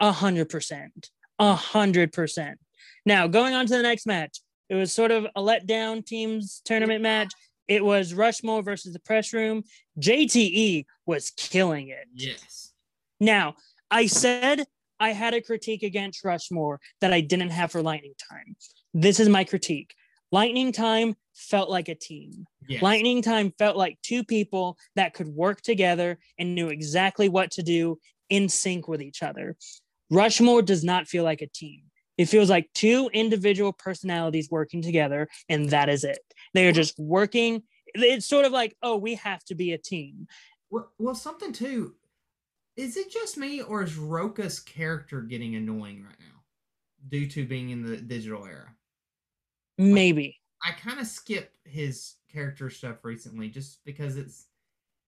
A hundred percent. A hundred percent. Now, going on to the next match, it was sort of a letdown team's tournament match. It was Rushmore versus the Press Room. J T E was killing it. Yes. Now, I said I had a critique against Rushmore that I didn't have for Lightning Time. This is my critique. Lightning Time felt like a team. Yes. Lightning Time felt like two people that could work together and knew exactly what to do in sync with each other. Rushmore does not feel like a team. It feels like two individual personalities working together, and that is it. They are just working. It's sort of like, oh, we have to be a team. Well, well, something too. Is it just me, or is Roka's character getting annoying right now due to being in the digital era? Maybe. Like, I kind of skip his character stuff recently just because it's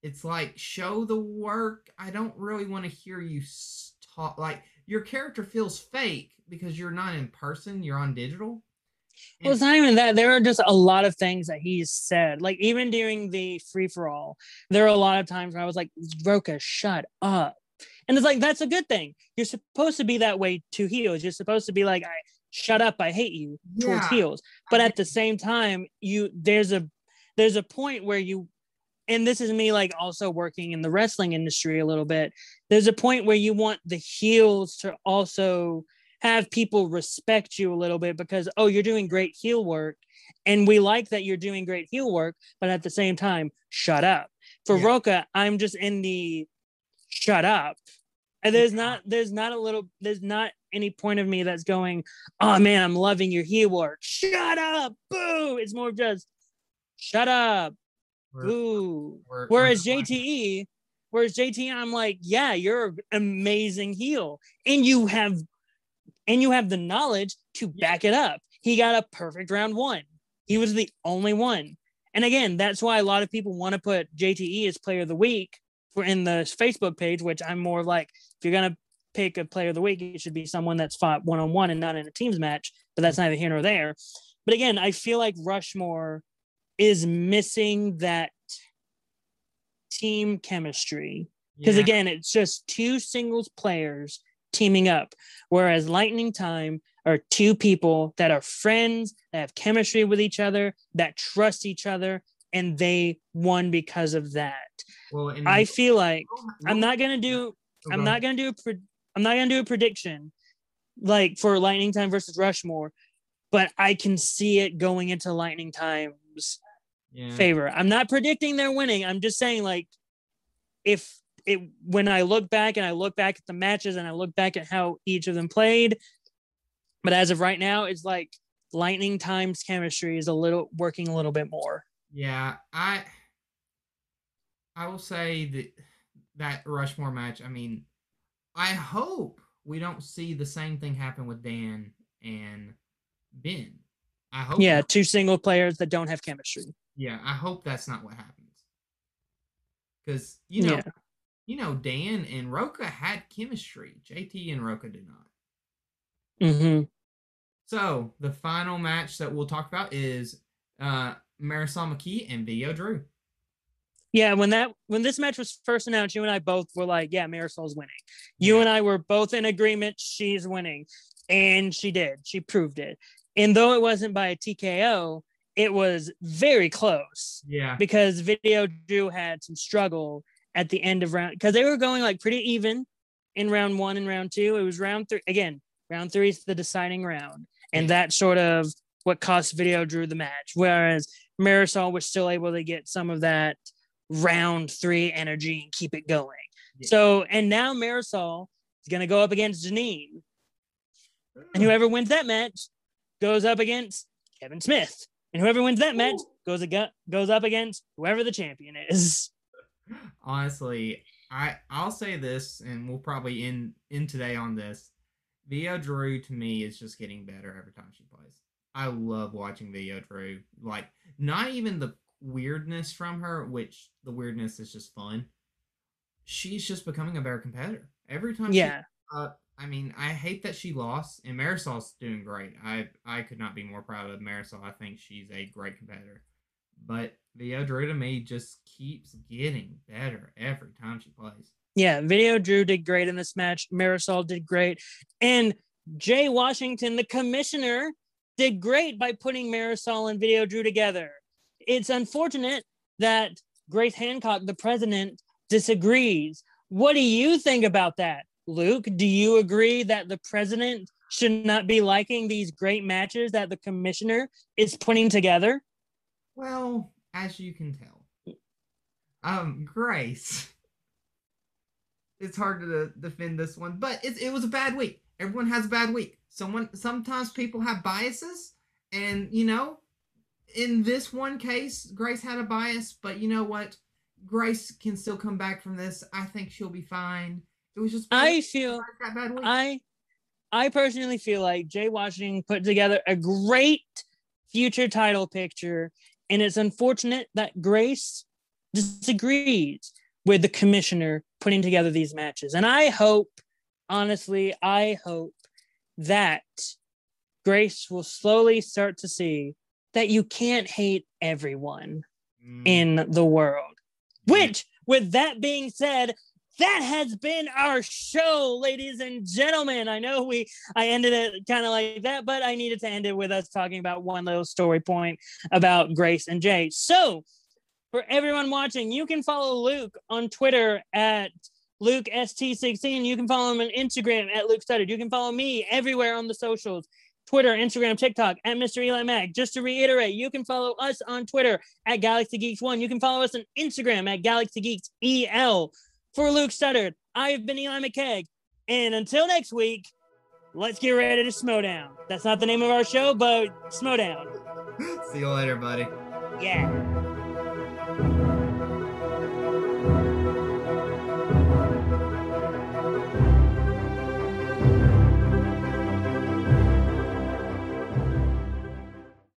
it's like, show the work. I don't really want to hear you talk. Like, your character feels fake because you're not in person. You're on digital. Well, it's not even that. There are just a lot of things that he's said. Like, even during the free-for-all, there are a lot of times where I was like, Roka, shut up. And it's like, that's a good thing. You're supposed to be that way to heels. You're supposed to be like, I shut up, I hate you, yeah. towards heels. But at the same time, you there's a there's a point where you, and this is me, like, also working in the wrestling industry a little bit, there's a point where you want the heels to also have people respect you a little bit because, oh, you're doing great heel work. And we like that you're doing great heel work, but at the same time, shut up. For yeah. Roka, I'm just in the shut up. And there's not, there's not a little, there's not any point of me that's going, oh man, I'm loving your heel work. Shut up. Boo. It's more just shut up. We're, boo. We're, whereas we're J T E, whereas J T E, I'm like, yeah, you're an amazing heel. And you have, and you have the knowledge to back it up. He got a perfect round one. He was the only one. And again, that's why a lot of people want to put J T E as player of the week for in the Facebook page, which I'm more like, if you're going to pick a player of the week, it should be someone that's fought one-on-one and not in a teams match, but that's neither here nor there. But again, I feel like Rushmore is missing that team chemistry. Because yeah. again, it's just two singles players teaming up, whereas Lightning Time are two people that are friends, that have chemistry with each other, that trust each other, and they won because of that. Well, and I feel like I'm not gonna do, I'm not gonna do, a, I'm not gonna do a prediction like for Lightning Time versus Rushmore, but I can see it going into Lightning Time's yeah. favor. I'm not predicting they're winning. I'm just saying, like, if it when I look back and I look back at the matches and I look back at how each of them played. But as of right now, it's like Lightning Time's chemistry is a little working a little bit more. Yeah, I I will say that that Rushmore match, I mean, I hope we don't see the same thing happen with Dan and Ben. I hope. Yeah, two single players that don't have chemistry. Yeah, I hope that's not what happens. Because, you know, yeah. you know, Dan and Roka had chemistry. J T and Roka did not. Mm-hmm. So the final match that we'll talk about is uh, Marisol McKee and Video Drew. Yeah, when that when this match was first announced, you and I both were like, "Yeah, Marisol's winning." You yeah. and I were both in agreement; she's winning, and she did. She proved it. And though it wasn't by a T K O, it was very close. Yeah, because Video Drew had some struggle at the end of round because they were going like pretty even in round one and round two. It was round three again. Round three is the deciding round, and that's sort of what cost Video Drew the match, whereas Marisol was still able to get some of that round three energy and keep it going. Yeah. So, and now Marisol is going to go up against Janine, and whoever wins that match goes up against Kevin Smith, and whoever wins that Ooh. match goes, ag- goes up against whoever the champion is. Honestly, I, I'll say this, and we'll probably end, end today on this. Video Drew, to me, is just getting better every time she plays. I love watching Video Drew. Like, not even the weirdness from her, which the weirdness is just fun. She's just becoming a better competitor. Every time yeah. she... Uh, I mean, I hate that she lost, and Marisol's doing great. I I could not be more proud of Marisol. I think she's a great competitor. But Video Drew, to me, just keeps getting better every time she plays. Yeah, Video Drew did great in this match. Marisol did great. And Jay Washington, the commissioner, did great by putting Marisol and Video Drew together. It's unfortunate that Grace Hancock, the president, disagrees. What do you think about that, Luke? Do you agree that the president should not be liking these great matches that the commissioner is putting together? Well, as you can tell, um, Grace... It's hard to defend this one, but it, it was a bad week. Everyone has a bad week. Someone, sometimes people have biases, and, you know, in this one case, Grace had a bias, but you know what? Grace can still come back from this. I think she'll be fine. It was just I feel that bad week. I, I personally feel like Jay Washington put together a great future title picture, and it's unfortunate that Grace disagrees with the commissioner putting together these matches. And I hope, honestly, I hope that Grace will slowly start to see that you can't hate everyone mm. in the world. Mm. Which, with that being said, that has been our show, ladies and gentlemen. I know we I ended it kind of like that, but I needed to end it with us talking about one little story point about Grace and Jay. So, for everyone watching, you can follow Luke on Twitter at Luke S T sixteen. You can follow him on Instagram at Luke Studded. You can follow me everywhere on the socials. Twitter, Instagram, TikTok, at Mister Eli Mag. Just to reiterate, you can follow us on Twitter at Galaxy Geeks One. You can follow us on Instagram at Galaxy Geeks E L. For Luke Studdard, I have been Eli McKeag. And until next week, let's get ready to Smowdown. That's not the name of our show, but Smowdown. See you later, buddy. Yeah.